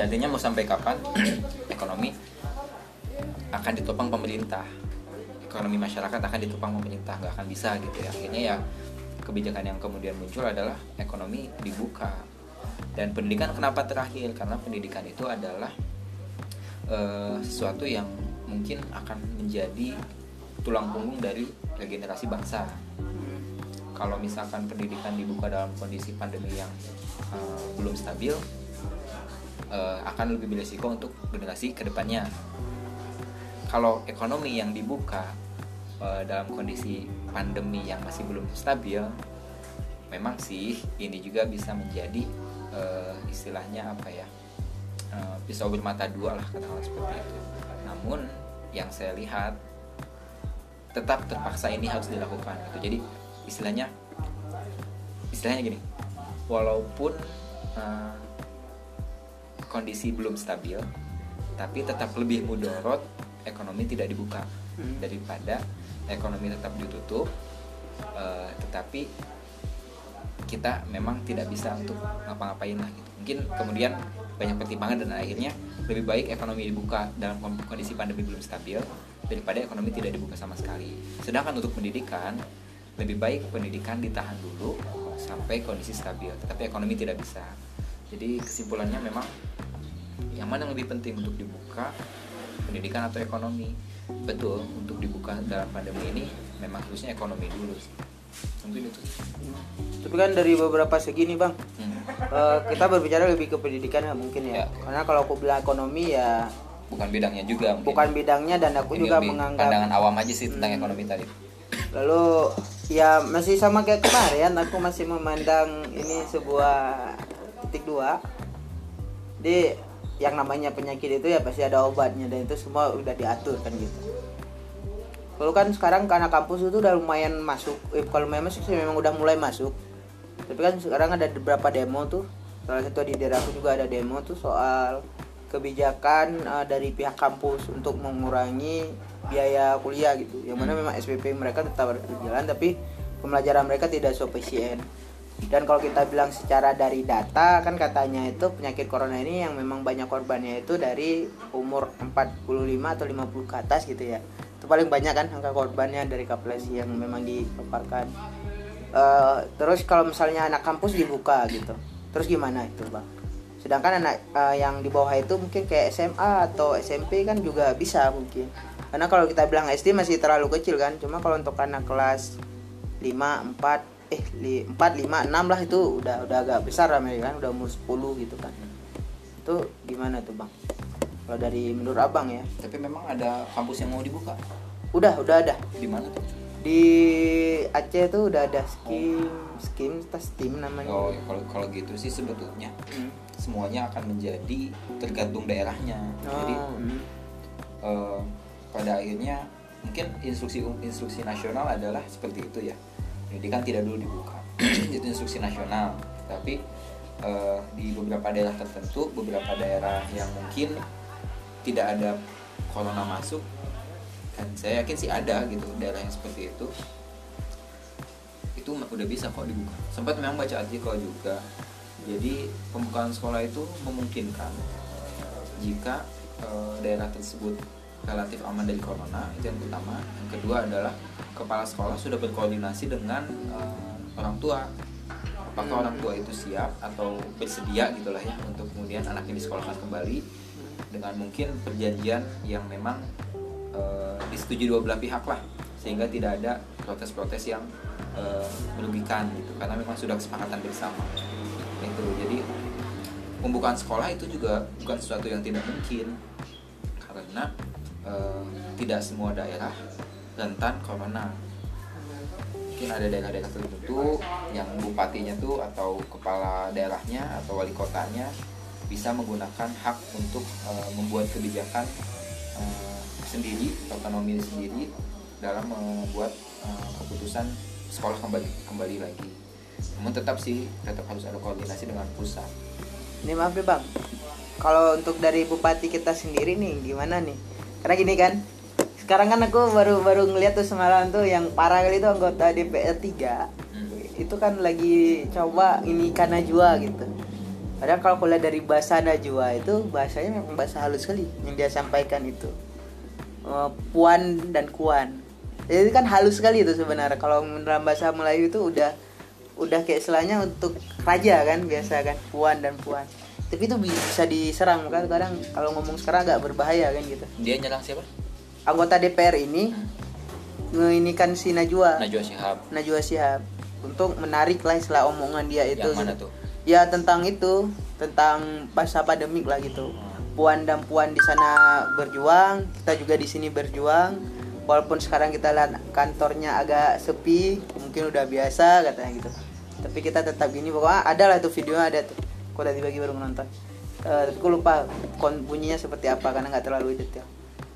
Artinya mau sampai kapan ekonomi akan ditopang pemerintah, ekonomi masyarakat akan ditopang pemerintah, nggak akan bisa gitu ya. Akhirnya ya kebijakan yang kemudian muncul adalah ekonomi dibuka. Dan pendidikan kenapa terakhir? Karena pendidikan itu adalah sesuatu yang mungkin akan menjadi tulang punggung dari regenerasi bangsa. Kalau misalkan pendidikan dibuka dalam kondisi pandemi yang belum stabil, akan lebih beresiko untuk generasi kedepannya. Kalau ekonomi yang dibuka dalam kondisi pandemi yang masih belum stabil, memang sih ini juga bisa menjadi istilahnya apa ya, pisau bermata dua lah, katakanlah seperti itu. Namun yang saya lihat tetap terpaksa ini harus dilakukan gitu. Jadi istilahnya gini, walaupun kondisi belum stabil, tapi tetap lebih mudorot ekonomi tidak dibuka daripada ekonomi tetap ditutup, tetapi kita memang tidak bisa untuk ngapa-ngapain lah gitu. Mungkin kemudian banyak pertimbangan dan akhirnya lebih baik ekonomi dibuka dalam kondisi pandemi belum stabil daripada ekonomi tidak dibuka sama sekali. Sedangkan untuk pendidikan, lebih baik pendidikan ditahan dulu sampai kondisi stabil, tetapi ekonomi tidak bisa. Jadi kesimpulannya memang yang mana yang lebih penting untuk dibuka, pendidikan atau ekonomi? Betul, untuk dibuka dalam pandemi ini memang harusnya ekonomi dulu. Mungkin itu. Tapi kan dari beberapa segi nih Bang, kita berbicara lebih ke pendidikan mungkin ya. Karena kalau aku bilang ekonomi ya bukan bidangnya juga. Mungkin. Bukan bidangnya, dan aku ini juga menganggap pandangan awam aja sih tentang ekonomi tadi. Lalu ya masih sama kayak kemarin, aku masih memandang ini sebuah titik dua. Jadi yang namanya penyakit itu ya pasti ada obatnya, dan itu semua udah diatur kan gitu. Lalu kan sekarang karena kampus itu udah lumayan masuk, kalau memang sih memang udah mulai masuk. Tapi kan sekarang ada beberapa demo tuh. Salah satu di daerah aku juga ada demo tuh soal kebijakan dari pihak kampus untuk mengurangi biaya kuliah gitu. Yang mana memang SPP mereka tetap berjalan, tapi pembelajaran mereka tidak sufisien. Dan kalau kita bilang secara dari data kan katanya itu penyakit corona ini yang memang banyak korbannya itu dari umur 45 atau 50 ke atas gitu ya. Itu paling banyak kan angka korbannya dari populasi yang memang dipaparkan. Terus kalau misalnya anak kampus dibuka gitu, terus gimana itu Bang? Sedangkan anak yang di bawah itu mungkin kayak SMA atau SMP kan juga bisa mungkin. Karena kalau kita bilang SD masih terlalu kecil kan. Cuma kalau untuk anak kelas 4, 5, 6 lah itu udah agak besar lah kan, udah umur 10 gitu kan. Itu gimana tuh Bang? Kalau dari menurut Abang ya. Tapi memang ada kampus yang mau dibuka. Udah ada. Di mana tuh? Di Aceh tuh udah ada skim namanya. Oh, kalau gitu sih sebetulnya semuanya akan menjadi tergantung daerahnya. Oh. Jadi pada akhirnya mungkin instruksi nasional adalah seperti itu ya. Pendidikan tidak dulu dibuka. Itu instruksi nasional. Tapi di beberapa daerah tertentu, beberapa daerah yang mungkin tidak ada corona masuk, dan saya yakin sih ada gitu daerah yang seperti itu udah bisa kok dibuka. Sempat memang baca artikel juga, jadi pembukaan sekolah itu memungkinkan jika daerah tersebut relatif aman dari corona, itu yang pertama. Yang kedua adalah kepala sekolah sudah berkoordinasi dengan orang tua, apakah orang tua itu siap atau bersedia gitulah ya untuk kemudian anaknya disekolahkan kembali dengan mungkin perjanjian yang memang disetujui dua belah pihak lah, sehingga tidak ada protes-protes yang merugikan gitu, karena memang sudah kesepakatan bersama itu. Jadi pembukaan sekolah itu juga bukan sesuatu yang tidak mungkin, karena tidak semua daerah rentan corona. Mungkin ada daerah-daerah tertentu yang bupatinya tuh atau kepala daerahnya atau wali kotanya bisa menggunakan hak untuk membuat kebijakan sendiri, otonomi sendiri dalam membuat keputusan sekolah kembali lagi. Namun tetap harus ada koordinasi dengan pusat. Ini maaf ya Bang, kalau untuk dari bupati kita sendiri nih gimana nih? Karena gini kan, sekarang kan aku baru ngeliat tuh semalam tuh yang parah kali itu anggota DPR 3 itu kan lagi coba ini Najwa gitu. Padahal kalau kuliah dari bahasa Najwa itu bahasanya memang bahasa halus sekali yang dia sampaikan itu. Puan dan kuan. Jadi kan halus sekali itu sebenarnya. Kalau dalam bahasa Melayu itu udah kayak istilahnya untuk raja kan biasa kan, puan dan puan. Tapi itu bisa diserang kan kadang kalau ngomong sekarang agak berbahaya kan gitu. Dia nyerang siapa? Anggota DPR ini ngeinikan si Najwa Syihab untuk menarik lah istilah omongan dia itu. Yang mana tuh? Ya tentang itu, tentang pasca pandemik lah gitu. Puan dan puan di sana berjuang, kita juga di sini berjuang. Walaupun sekarang kita lihat kantornya agak sepi, mungkin udah biasa katanya gitu. Tapi kita tetap gini, pokoknya ada lah tuh videonya ada tuh. Kok tadi pagi baru nonton. Tapi aku lupa bunyinya seperti apa karena nggak terlalu detail.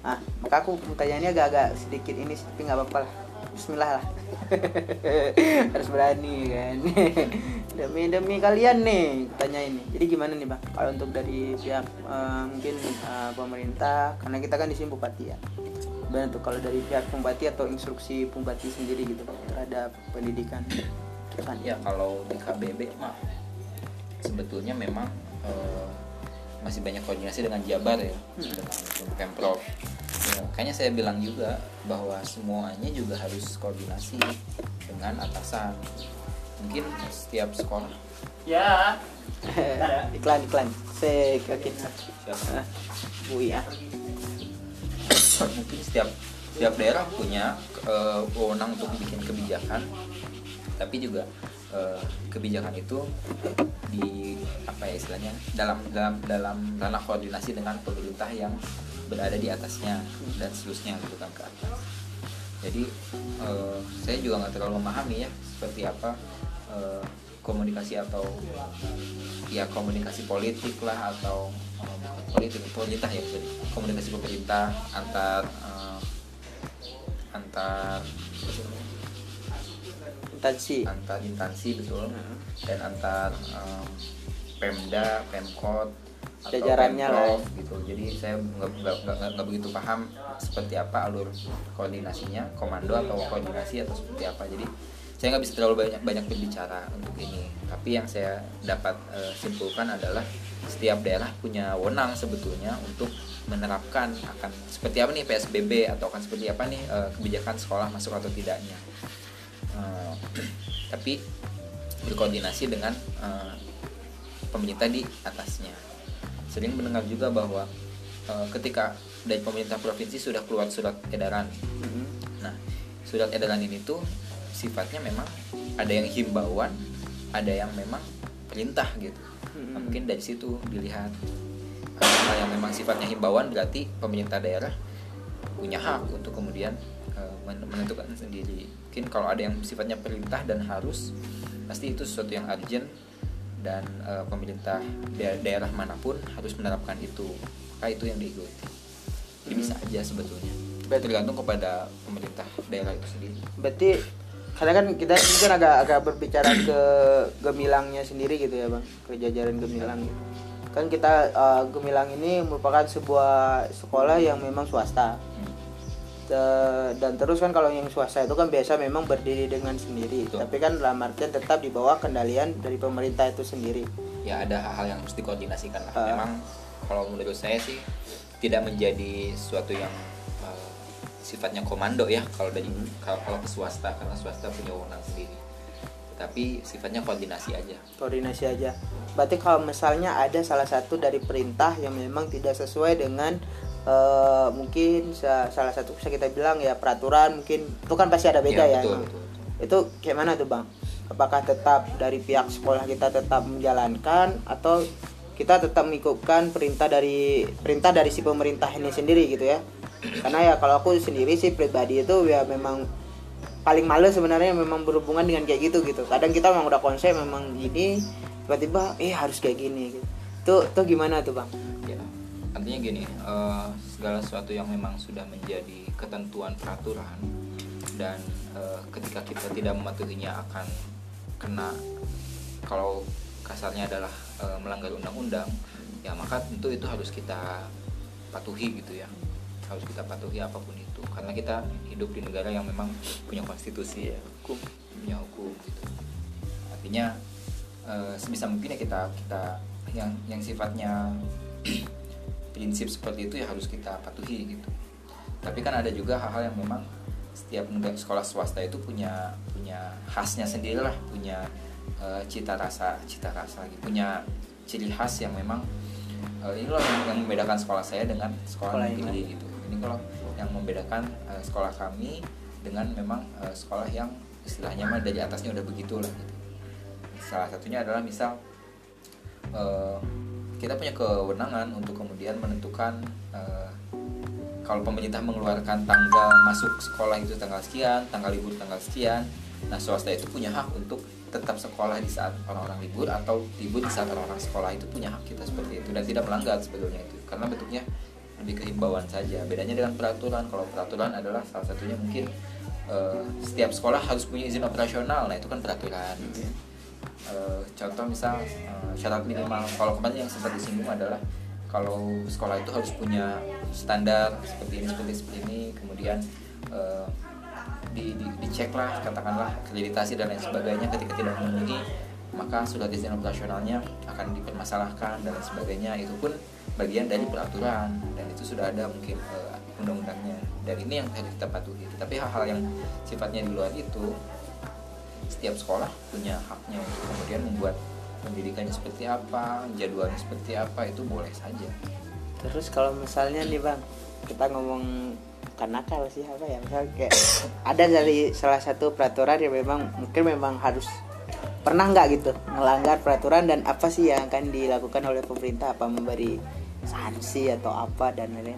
Nah, maka aku pertanyaannya agak-agak sedikit ini, tapi nggak apa-apa lah. Bismillah lah. Harus berani kan. Demi kalian nih tanya ini. Jadi gimana nih Bang kalau untuk dari pihak mungkin pemerintah, karena kita kan di sini bupati ya. Benar tuh kalau dari pihak pembati atau instruksi pembati sendiri gitu terhadap pendidikan. Ya kalau di KBB mah sebetulnya memang masih banyak koordinasi dengan Jabar ya, dengan Pemprov. Ya, kayaknya saya bilang juga bahwa semuanya juga harus koordinasi dengan atasan. Mungkin setiap sekolah. Ya. Iklan. Saya kaget. Iya. Mungkin setiap daerah punya wewenang untuk bikin kebijakan, tapi juga kebijakan itu di apa ya istilahnya dalam ranah koordinasi dengan pemerintah yang berada di atasnya dan seterusnya gitu kan ke atas. Jadi saya juga nggak terlalu memahami ya seperti apa komunikasi atau ya komunikasi politik lah atau pemerintah ya, jadi komunikasi pemerintah antar instansi betul dan Pemda, Pemkot atau Pemprov gitu. Jadi saya nggak begitu paham seperti apa alur koordinasinya, komando atau koordinasi atau seperti apa. Jadi saya nggak bisa terlalu banyak berbicara untuk ini, tapi yang saya dapat simpulkan adalah setiap daerah punya wewenang sebetulnya untuk menerapkan akan seperti apa nih PSBB atau akan seperti apa nih kebijakan sekolah masuk atau tidaknya, tapi berkoordinasi dengan pemerintah di atasnya. Sering mendengar juga bahwa ketika dari pemerintah provinsi sudah keluar surat edaran, nah surat edaran ini tuh sifatnya memang ada yang himbauan, ada yang memang perintah gitu. Nah, mungkin dari situ dilihat hal yang memang sifatnya himbauan berarti pemerintah daerah punya hak untuk kemudian menentukan sendiri. Mungkin kalau ada yang sifatnya perintah dan harus, pasti itu sesuatu yang urgent dan pemerintah daerah manapun harus menerapkan itu. Maka itu yang diikuti. Jadi bisa aja sebetulnya. Tergantung kepada pemerintah daerah itu sendiri. Berarti karena kan kita mungkin agak berbicara ke Gemilangnya sendiri gitu ya Bang, ke jajaran Gemilang. Kan kita Gemilang ini merupakan sebuah sekolah yang memang swasta. Dan terus kan kalau yang swasta itu kan biasa memang berdiri dengan sendiri. Betul. Tapi kan dalam artian tetap di bawah kendalian dari pemerintah itu sendiri. Ya ada hal-hal yang harus dikoordinasikan lah. Memang kalau menurut saya sih tidak menjadi sesuatu yang sifatnya komando ya kalau ke swasta, karena swasta punya wewenang sendiri, tapi sifatnya koordinasi aja. Berarti kalau misalnya ada salah satu dari perintah yang memang tidak sesuai dengan mungkin salah satu bisa kita bilang ya peraturan mungkin itu kan pasti ada beda ya, betul. Itu kayak mana tuh Bang, apakah tetap dari pihak sekolah kita tetap menjalankan atau kita tetap mengikutkan perintah dari si pemerintah ini sendiri gitu ya? Karena ya kalau aku sendiri sih pribadi itu ya memang paling males sebenarnya memang berhubungan dengan kayak gitu. Kadang kita memang udah konsep memang gini, tiba-tiba harus kayak gini gitu. Tuh gimana tuh Bang? Ya, artinya gini, segala sesuatu yang memang sudah menjadi ketentuan peraturan dan ketika kita tidak mematuhinya akan kena, kalau kasarnya adalah melanggar undang-undang, ya maka tentu itu harus kita patuhi gitu ya. Harus kita patuhi apapun itu karena kita hidup di negara yang memang punya konstitusi ya, punya hukum gitu. Artinya sebisa mungkin ya kita yang sifatnya prinsip seperti itu ya harus kita patuhi gitu. Tapi kan ada juga hal-hal yang memang setiap sekolah swasta itu punya khasnya sendiri lah, punya cita rasa gitu, punya ciri khas yang memang inilah yang membedakan sekolah saya dengan sekolah negeri gitu. Ini kalau yang membedakan sekolah kami dengan memang sekolah yang istilahnya mah dari atasnya udah begitulah gitu. Salah satunya adalah misal kita punya kewenangan untuk kemudian menentukan kalau pemerintah mengeluarkan tanggal masuk sekolah itu tanggal sekian, tanggal libur tanggal sekian. Nah, swasta itu punya hak untuk tetap sekolah di saat orang-orang libur atau libur di saat orang-orang sekolah, itu punya hak kita seperti itu dan tidak melanggar sebetulnya itu, karena bentuknya lebih kehimbauan saja. Bedanya dengan peraturan, kalau peraturan adalah salah satunya mungkin setiap sekolah harus punya izin operasional, nah itu kan peraturan gitu. Contoh misal syarat minimal, kalau kemarin yang sempat disinggung adalah kalau sekolah itu harus punya standar seperti ini, kemudian diceklah katakanlah akreditasi dan lain sebagainya, ketika tidak memenuhi maka surat izin operasionalnya akan dipermasalahkan dan lain sebagainya. Itu pun bagian dari peraturan dan itu sudah ada mungkin undang-undangnya, dan ini yang harus kita patuhi. Tapi hal-hal yang sifatnya di luar itu setiap sekolah punya haknya untuk kemudian membuat pendidikannya seperti apa, jadwalnya seperti apa, itu boleh saja. Terus kalau misalnya nih Bang, kita ngomong karena kalau siapa ya, misalnya kayak ada dari salah satu peraturan yang memang harus, pernah nggak gitu melanggar peraturan dan apa sih yang akan dilakukan oleh pemerintah, apa memberi sanksi atau apa dan lain-lain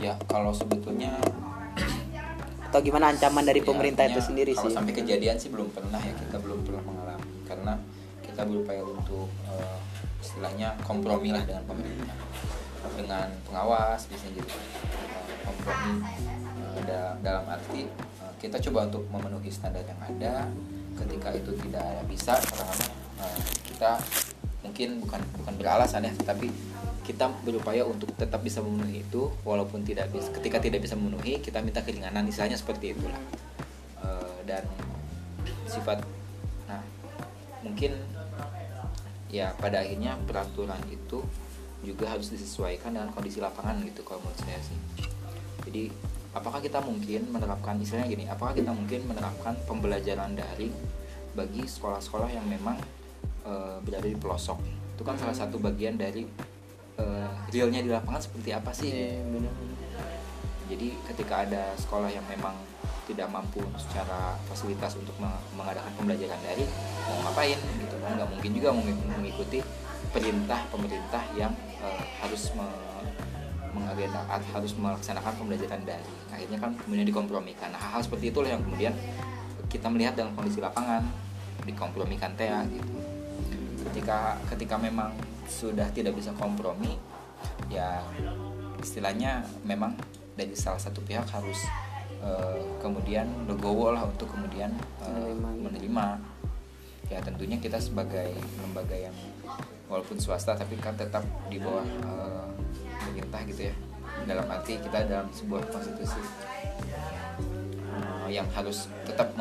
ya, kalau sebetulnya atau gimana ancaman dari pemerintah itu sendiri sih. Kalau sampai kejadian sih belum pernah ya, kita belum pernah mengalami karena kita berupaya untuk istilahnya kompromi lah dengan pemerintah, dengan pengawas biasanya gitu. Kompromi dalam arti kita coba untuk memenuhi standar yang ada, ketika itu tidak bisa kita mungkin bukan beralasan ya, tapi kita berupaya untuk tetap bisa memenuhi itu walaupun tidak bisa, ketika tidak bisa memenuhi kita minta keringanan, istilahnya seperti itulah. Dan sifat mungkin ya pada akhirnya peraturan itu juga harus disesuaikan dengan kondisi lapangan gitu kalau menurut saya sih. Jadi apakah kita mungkin menerapkan pembelajaran daring bagi sekolah-sekolah yang memang berada di pelosok. Itu kan salah satu bagian dari realnya di lapangan seperti apa sih. Jadi ketika ada sekolah yang memang tidak mampu secara fasilitas untuk mengadakan pembelajaran daring, mau ngapain gitu kan, nggak mungkin juga mengikuti pemerintah yang harus harus melaksanakan pembelajaran daring. Akhirnya kan kemudian dikompromikan. Nah, hal-hal seperti itulah yang kemudian kita melihat dalam kondisi lapangan dikompromikan gitu. Ketika memang sudah tidak bisa kompromi, ya istilahnya memang dari salah satu pihak harus kemudian legowo lah untuk kemudian menerima. Ya tentunya kita sebagai lembaga yang walaupun swasta tapi kan tetap di bawah pemerintah gitu ya, dalam arti kita dalam sebuah konstitusi yang harus tetap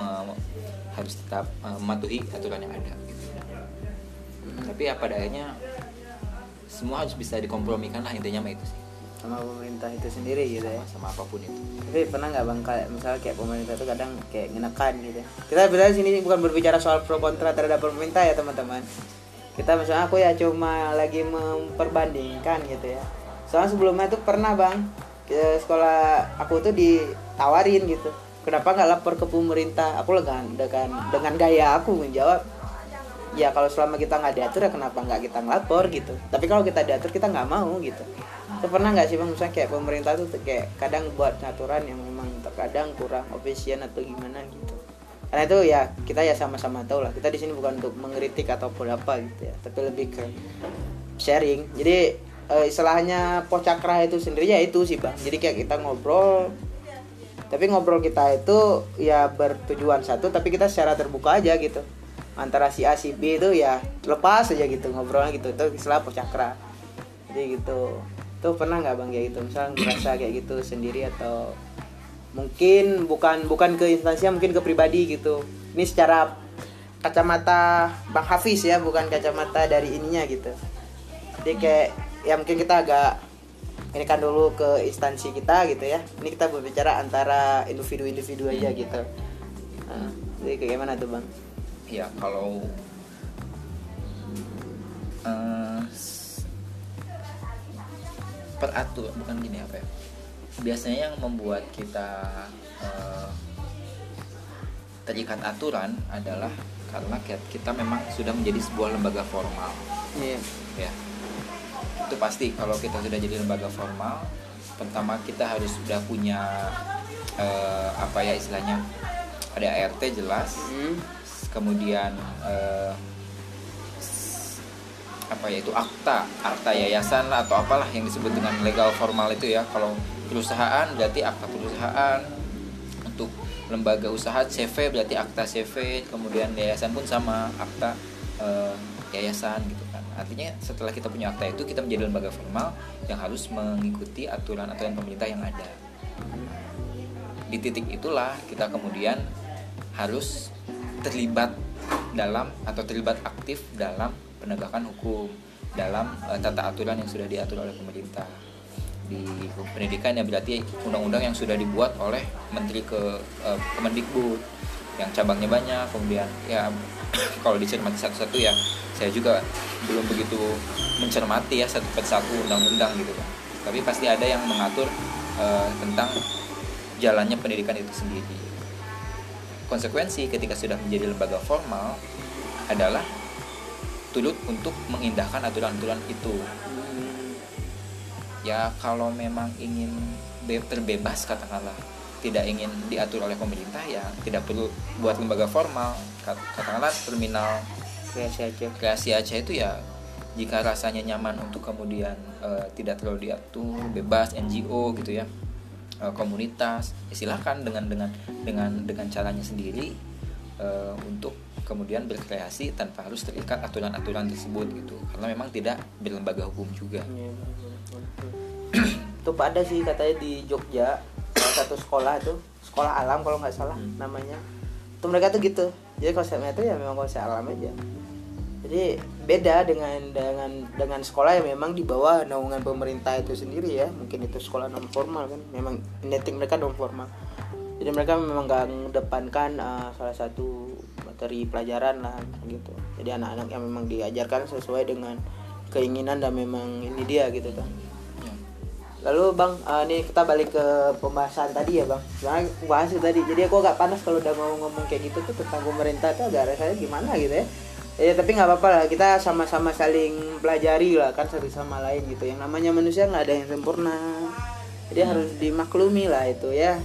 mematuhi aturan yang ada gitu. Tapi ya pada akhirnya semua harus bisa dikompromikan lah, intinya mah itu sih, sama pemerintah itu sendiri gitu ya, sama apapun itu. Tapi pernah nggak Bang misalnya kayak pemerintah itu kadang kayak ngenekan gitu, kita bilang sini bukan berbicara soal pro kontra terhadap pemerintah ya teman-teman, kita misalnya aku ya cuma lagi memperbandingkan gitu ya. Soalnya sebelumnya tuh pernah Bang, sekolah aku tuh ditawarin gitu, kenapa nggak lapor ke pemerintah. Aku dengan gaya aku menjawab, ya kalau selama kita nggak diatur ya kenapa nggak kita ngelapor gitu, tapi kalau kita diatur kita nggak mau gitu. Itu pernah nggak sih Bang, misalnya kayak pemerintah tuh kayak kadang buat aturan yang memang terkadang kurang efisien atau gimana gitu. Karena itu ya kita ya sama-sama tahu lah, kita di sini bukan untuk mengkritik ataupun apa gitu ya, tapi lebih ke sharing. Jadi istilahnya Pocakra itu sendiri ya itu sih Bang, jadi kayak kita ngobrol, tapi ngobrol kita itu ya bertujuan satu, tapi kita secara terbuka aja gitu, antara si A si B itu ya lepas aja gitu ngobrolnya gitu, itu istilah Pocakra. Jadi gitu. Tuh pernah nggak Bang kayak gitu, misalnya ngerasa kayak gitu sendiri atau mungkin bukan ke instansinya, mungkin ke pribadi gitu. Ini secara kacamata Bang Hafiz ya, bukan kacamata dari ininya gitu. Jadi kayak ya mungkin kita agak ini kan dulu ke instansi kita gitu ya. Ini kita berbicara antara individu-individu aja gitu. Nah, jadi kayak gimana tuh Bang? Ya kalau peratur bukan gini apa ya? Biasanya yang membuat kita terikat aturan adalah karena kita memang sudah menjadi sebuah lembaga formal. Iya. Yeah. Ya. Itu pasti kalau kita sudah jadi lembaga formal, pertama kita harus sudah punya apa ya istilahnya, ada ART jelas. Kemudian apa ya itu akta yayasan lah, atau apalah yang disebut dengan legal formal itu ya. Kalau perusahaan berarti akta perusahaan, untuk lembaga usaha CV berarti akta CV, kemudian yayasan pun sama akta yayasan gitu kan. Artinya setelah kita punya akta itu, kita menjadi lembaga formal yang harus mengikuti aturan-aturan pemerintah yang ada. Di titik itulah kita kemudian harus terlibat dalam atau terlibat aktif dalam penegakan hukum, dalam tata aturan yang sudah diatur oleh pemerintah. Di pendidikan ya berarti undang-undang yang sudah dibuat oleh menteri Kemendikbud yang cabangnya banyak. Kemudian ya kalau dicermati satu-satu ya, saya juga belum begitu mencermati ya satu persatu undang-undang gitu kan. Tapi pasti ada yang mengatur tentang jalannya pendidikan itu sendiri. Konsekuensi ketika sudah menjadi lembaga formal adalah turut untuk mengindahkan aturan-aturan itu. Ya kalau memang ingin terbebas katakanlah, tidak ingin diatur oleh pemerintah ya tidak perlu buat lembaga formal. Katakanlah terminal kreasi Aceh itu ya, jika rasanya nyaman untuk kemudian tidak terlalu diatur, bebas NGO gitu ya, komunitas ya, silakan dengan caranya sendiri untuk kemudian berkreasi tanpa harus terikat aturan-aturan tersebut gitu, karena memang tidak berlembaga hukum juga. Itu ada sih katanya di Jogja satu sekolah tuh, sekolah alam kalau nggak salah namanya. Itu mereka tuh gitu. Jadi konsepnya tuh ya memang konsep alam aja. Jadi beda dengan sekolah yang memang di bawah naungan pemerintah itu sendiri ya. Mungkin itu sekolah non formal kan. Memang netting mereka non formal. Jadi mereka memang nggak mengedepankan salah satu materi pelajaran lah gitu. Jadi anak-anak yang memang diajarkan sesuai dengan keinginan dan memang ini dia gitu kan. Lalu Bang, ini kita balik ke pembahasan tadi ya Bang. Sebenarnya bahas itu tadi. Jadi aku agak panas kalau udah ngomong kayak gitu tuh tentang pemerintah tuh, agak rasanya gimana gitu ya. Ya tapi nggak apa-apa lah, kita sama-sama saling pelajari lah kan satu sama lain gitu. Yang namanya manusia nggak ada yang sempurna. Jadi harus dimaklumi lah itu ya.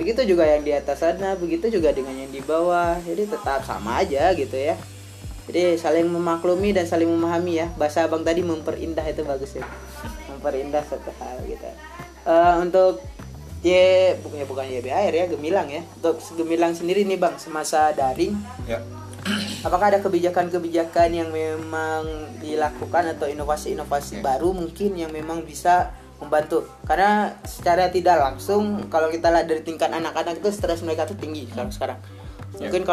Begitu juga yang di atas sana, begitu juga dengan yang di bawah. Jadi tetap sama aja gitu ya. Jadi saling memaklumi dan saling memahami ya. Bahasa Abang tadi memperindah itu bagus ya. Perindah satu hal gitu. Untuk bukan YBR ya, Gemilang ya. Untuk Gemilang sendiri nih Bang, semasa daring. Ya. Apakah ada kebijakan-kebijakan yang memang dilakukan atau inovasi-inovasi baru mungkin yang memang bisa membantu? Karena secara tidak langsung kalau kita lihat dari tingkat anak-anak itu stres mereka tuh tinggi sekarang. Mungkin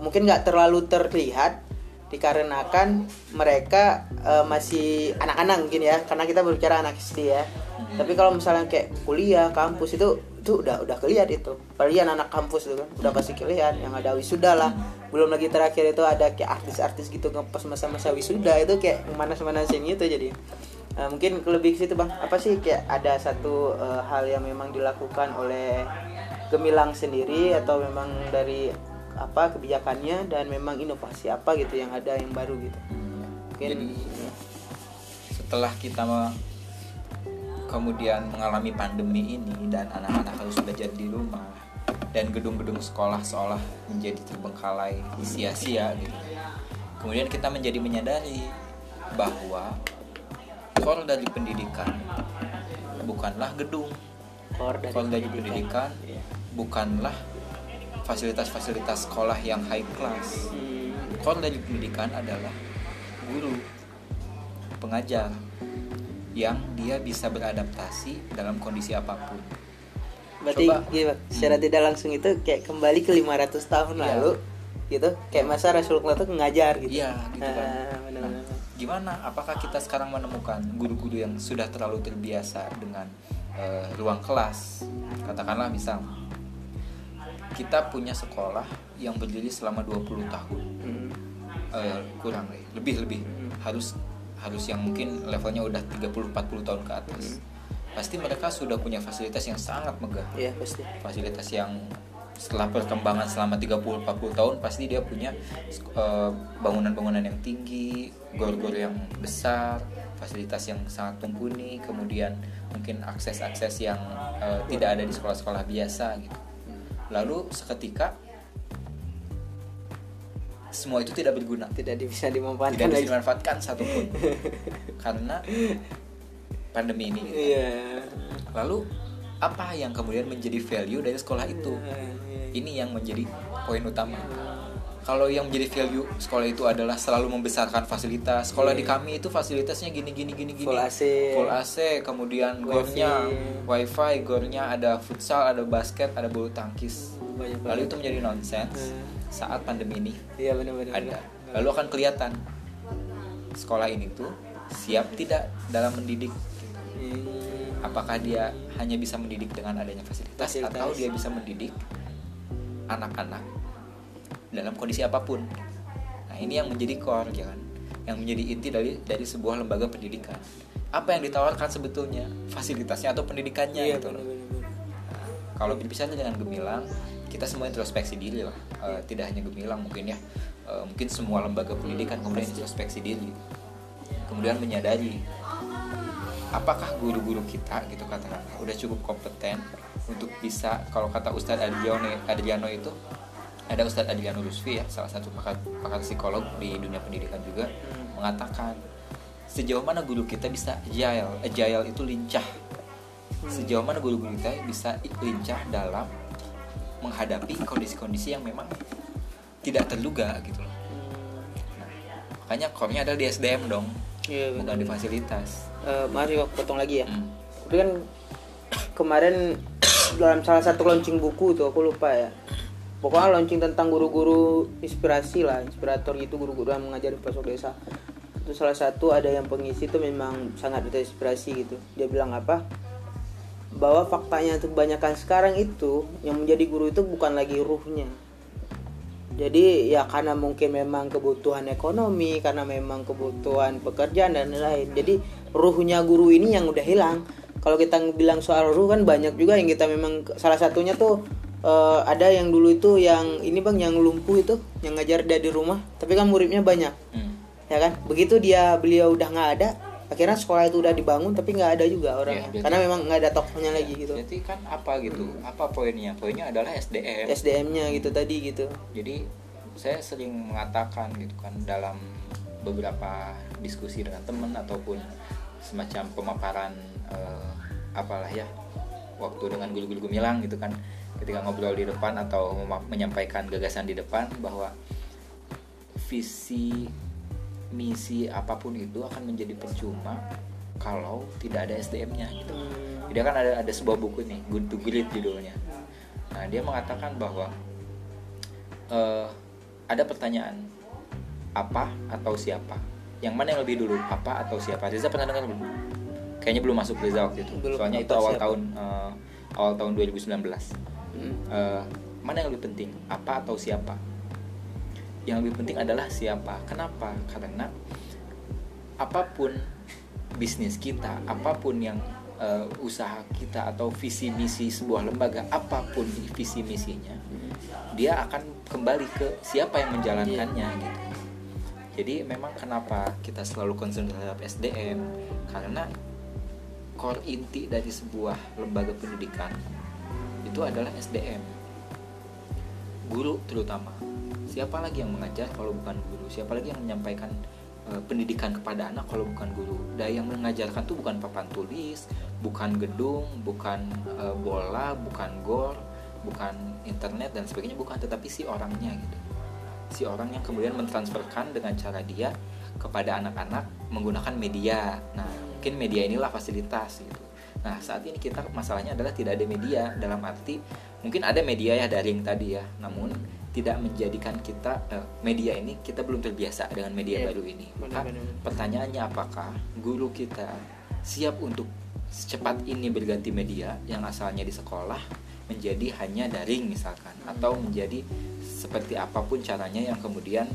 mungkin nggak terlalu terlihat, dikarenakan mereka masih anak-anak mungkin ya, karena kita berbicara anak SD ya. Tapi kalau misalnya kayak kuliah, kampus itu udah kelihatan itu. Apalagi anak kampus itu kan udah pasti kelihatan, yang ada wisuda lah. Belum lagi terakhir itu ada kayak artis-artis gitu ngepost masa-masa wisuda itu kayak memanas-manasin gitu. Jadi mungkin lebih ke situ Bang. Apa sih kayak ada satu hal yang memang dilakukan oleh Gemilang sendiri atau memang dari apa kebijakannya, dan memang inovasi apa gitu yang ada yang baru gitu. Mungkin jadi, setelah kita kemudian mengalami pandemi ini dan anak-anak harus belajar di rumah dan gedung-gedung sekolah seolah menjadi terbengkalai, sia-sia gitu. Kemudian kita menjadi menyadari bahwa core dari pendidikan bukanlah gedung, core dari pendidikan bukanlah fasilitas-fasilitas sekolah yang high class. Core dari pendidikan adalah guru, pengajar yang dia bisa beradaptasi dalam kondisi apapun. Berarti secara tidak langsung itu kayak kembali ke 500 tahun lalu gitu, kayak masa Rasulullah tuh ngajar gitu. Iya, gitu kan. Benar-benar. Nah, gimana? Apakah kita sekarang menemukan guru-guru yang sudah terlalu terbiasa dengan ruang kelas? Katakanlah misal kita punya sekolah yang berdiri selama 20 tahun. Kurang lebih-lebih. Harus yang mungkin levelnya udah 30-40 tahun ke atas. Pasti mereka sudah punya fasilitas yang sangat megah. Iya, pasti. Fasilitas yang setelah perkembangan selama 30-40 tahun pasti dia punya bangunan-bangunan yang tinggi, gor-gor yang besar, fasilitas yang sangat mumpuni, kemudian mungkin akses-akses yang tidak ada di sekolah-sekolah biasa gitu. Lalu seketika semua itu tidak berguna, tidak bisa dimanfaatkan satupun karena pandemi ini gitu. Yeah. Lalu apa yang kemudian menjadi value dari sekolah itu? Ini yang menjadi poin utama. Kalau yang menjadi value sekolah itu adalah selalu membesarkan fasilitas. Sekolah di kami itu fasilitasnya gini. Full AC, kemudian gornya wifi, gornya ada futsal, ada basket, ada bulu tangkis. Lalu itu menjadi nonsense saat pandemi ini. Iya, benar-benar ada. Lalu akan kelihatan sekolah ini tuh siap tidak dalam mendidik. Apakah dia hanya bisa mendidik dengan adanya fasilitas atau dia bisa mendidik anak-anak dalam kondisi apapun? Nah, ini yang menjadi core, ya kan? Yang menjadi inti dari sebuah lembaga pendidikan. Apa yang ditawarkan sebetulnya? Fasilitasnya atau pendidikannya? Iya, gitu loh. Nah, kalau berbicara dengan Gemilang, kita semua introspeksi diri lah. Tidak hanya Gemilang mungkin ya, mungkin semua lembaga pendidikan kemudian introspeksi diri, kemudian menyadari apakah guru-guru kita gitu katakanlah udah cukup kompeten untuk bisa, kalau kata Ustaz Adriano itu, ada Ustaz Adriano Rusfi ya, salah satu pakar psikolog di dunia pendidikan juga, mengatakan sejauh mana guru kita bisa agile itu lincah, sejauh mana guru-guru kita bisa lincah dalam menghadapi kondisi-kondisi yang memang tidak terduga gitu loh. Nah, makanya core-nya ada di SDM dong. Ya, bukan di fasilitas. Mari potong lagi ya. Tapi kan kemarin dalam salah satu launching buku tuh, aku lupa ya, pokoknya launching tentang guru-guru inspirasi lah, inspirator gitu, guru-guru yang mengajari pelosok desa. Itu salah satu ada yang pengisi itu memang sangat terinspirasi gitu. Dia bilang apa? Bahwa faktanya itu kebanyakan sekarang itu yang menjadi guru itu bukan lagi ruhnya. Jadi ya karena mungkin memang kebutuhan ekonomi, karena memang kebutuhan pekerjaan dan lain-lain. Jadi ruhnya guru ini yang udah hilang. Kalau kita bilang soal ruh kan banyak juga yang kita memang, salah satunya tuh ada yang dulu itu yang ini bang, yang lumpuh itu, yang ngajar dia di rumah, tapi kan muridnya banyak. Ya kan? Begitu beliau udah nggak ada, akhirnya sekolah itu udah dibangun tapi nggak ada juga orangnya, karena memang nggak ada tokohnya lagi gitu. Berarti kan apa gitu? Apa poinnya? Poinnya adalah SDM. SDM-nya gitu tadi gitu. Jadi saya sering mengatakan gitu kan dalam beberapa diskusi dengan teman ataupun semacam pemaparan apalah ya, waktu dengan guru-guru Gemilang gitu kan, ketika ngobrol di depan atau menyampaikan gagasan di depan, bahwa visi misi apapun itu akan menjadi percuma kalau tidak ada SDM-nya gitu. Jadi kan ada sebuah buku nih, Good to Great judulnya. Nah, dia mengatakan bahwa ada pertanyaan apa atau siapa? Yang mana yang lebih dulu, apa atau siapa? Reza pernah dengar belum? Kayaknya belum masuk Reza waktu itu. Soalnya itu awal tahun 2019. Mana yang lebih penting, apa atau siapa? Yang lebih penting adalah siapa. Kenapa? Karena apapun bisnis kita, apapun yang usaha kita atau visi misi sebuah lembaga, apapun visi misinya, dia akan kembali ke siapa yang menjalankannya gitu. Jadi memang kenapa kita selalu concern terhadap SDM, karena core inti dari sebuah lembaga pendidikan itu adalah SDM. Guru terutama. Siapa lagi yang mengajar kalau bukan guru? Siapa lagi yang menyampaikan pendidikan kepada anak kalau bukan guru? Dan yang mengajarkan itu bukan papan tulis, bukan gedung, bukan bola, bukan gor, bukan internet dan sebagainya, bukan, tetapi si orangnya gitu. Si orang yang kemudian mentransferkan dengan cara dia kepada anak-anak menggunakan media. Nah, mungkin media inilah fasilitas gitu. Nah, saat ini kita masalahnya adalah tidak ada media, dalam arti mungkin ada media ya, daring tadi ya, namun tidak menjadikan kita media ini, kita belum terbiasa dengan media baru ini. Maka pertanyaannya, apakah guru kita siap untuk secepat ini berganti media yang asalnya di sekolah menjadi hanya daring misalkan, atau menjadi seperti apapun caranya yang kemudian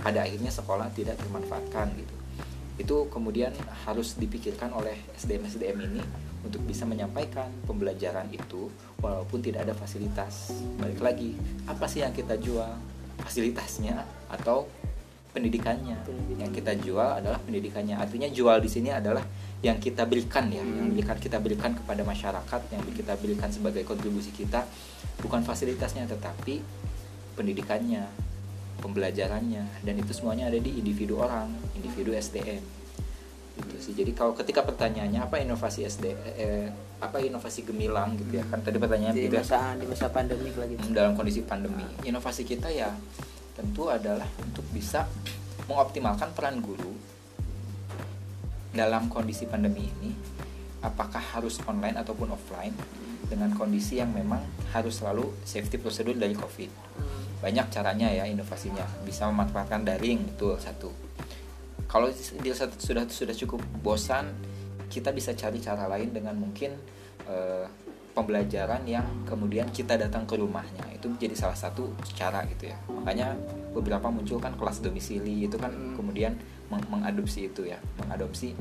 pada akhirnya sekolah tidak termanfaatkan gitu. Itu kemudian harus dipikirkan oleh SDM-SDM ini untuk bisa menyampaikan pembelajaran itu walaupun tidak ada fasilitas. Balik lagi, apa sih yang kita jual? Fasilitasnya atau pendidikannya? Yang kita jual adalah pendidikannya. Artinya jual di sini adalah yang kita berikan ya, yang kita berikan kepada masyarakat, yang kita berikan sebagai kontribusi kita, bukan fasilitasnya tetapi pendidikannya, pembelajarannya, dan itu semuanya ada di individu orang, individu SDM. Gitu sih. Jadi kalau ketika pertanyaannya apa inovasi apa inovasi gemilang gitu ya, kan tadi pertanyaan di masa pandemik lagi gitu. Dalam kondisi pandemi, inovasi kita ya tentu adalah untuk bisa mengoptimalkan peran guru dalam kondisi pandemi ini, apakah harus online ataupun offline dengan kondisi yang memang harus selalu safety prosedur dari COVID. Banyak caranya ya inovasinya, bisa memanfaatkan daring itu satu. Kalau dia sudah cukup bosan, kita bisa cari cara lain dengan mungkin pembelajaran yang kemudian kita datang ke rumahnya, itu menjadi salah satu cara gitu ya. Makanya beberapa muncul kan kelas domisili itu kan, kemudian mengadopsi itu ya, mengadopsi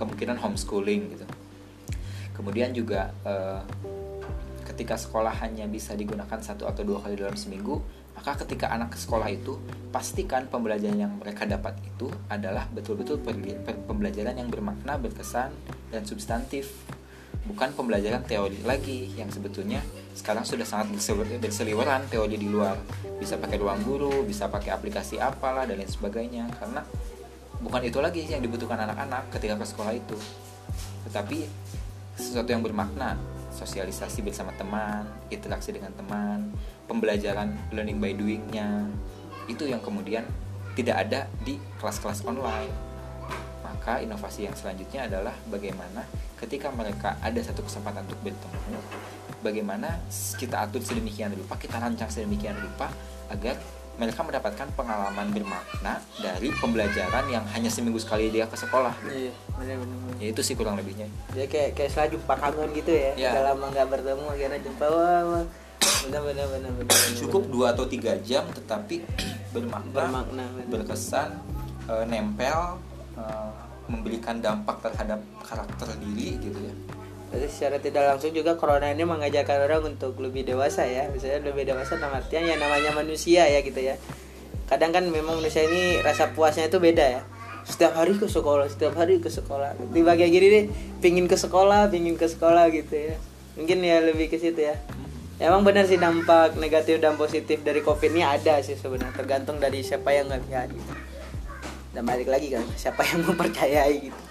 kemungkinan homeschooling gitu. Kemudian juga ketika sekolah hanya bisa digunakan 1 atau 2 kali dalam seminggu, maka ketika anak ke sekolah itu, pastikan pembelajaran yang mereka dapat itu adalah betul-betul pembelajaran yang bermakna, berkesan, dan substantif. Bukan pembelajaran teori lagi yang sebetulnya sekarang sudah sangat berseliweran teori di luar. Bisa pakai ruang guru, bisa pakai aplikasi apalah, dan lain sebagainya. Karena bukan itu lagi yang dibutuhkan anak-anak ketika ke sekolah itu, tetapi sesuatu yang bermakna. Sosialisasi bersama teman, interaksi dengan teman, pembelajaran learning by doing-nya, itu yang kemudian tidak ada di kelas-kelas online. Maka inovasi yang selanjutnya adalah bagaimana ketika mereka ada satu kesempatan untuk bertemu, bagaimana kita atur sedemikian rupa, kita rancang sedemikian rupa agar mereka mendapatkan pengalaman bermakna dari pembelajaran yang hanya seminggu sekali dia ke sekolah. Iya, benar-benar. Ya itu sih kurang lebihnya. Dia kayak selalu jumpa kangen gitu ya. Udah lama nggak bertemu, akhirnya jumpa. Wah, benar-benar. Cukup 2 atau 3 jam, tetapi bermakna, berkesan, nempel, memberikan dampak terhadap karakter diri gitu ya. Jadi secara tidak langsung juga corona ini mengajarkan orang untuk lebih dewasa ya. Misalnya lebih dewasa dalam artian ya namanya manusia ya gitu ya. Kadang kan memang manusia ini rasa puasnya itu beda ya. Setiap hari ke sekolah. Tiba kayak gini deh, pingin ke sekolah gitu ya. Mungkin ya lebih ke situ ya. Emang benar sih dampak negatif dan positif dari COVID ini ada sih sebenarnya. Tergantung dari siapa yang ngelihat gitu. Dan balik lagi kan, siapa yang mempercayai gitu.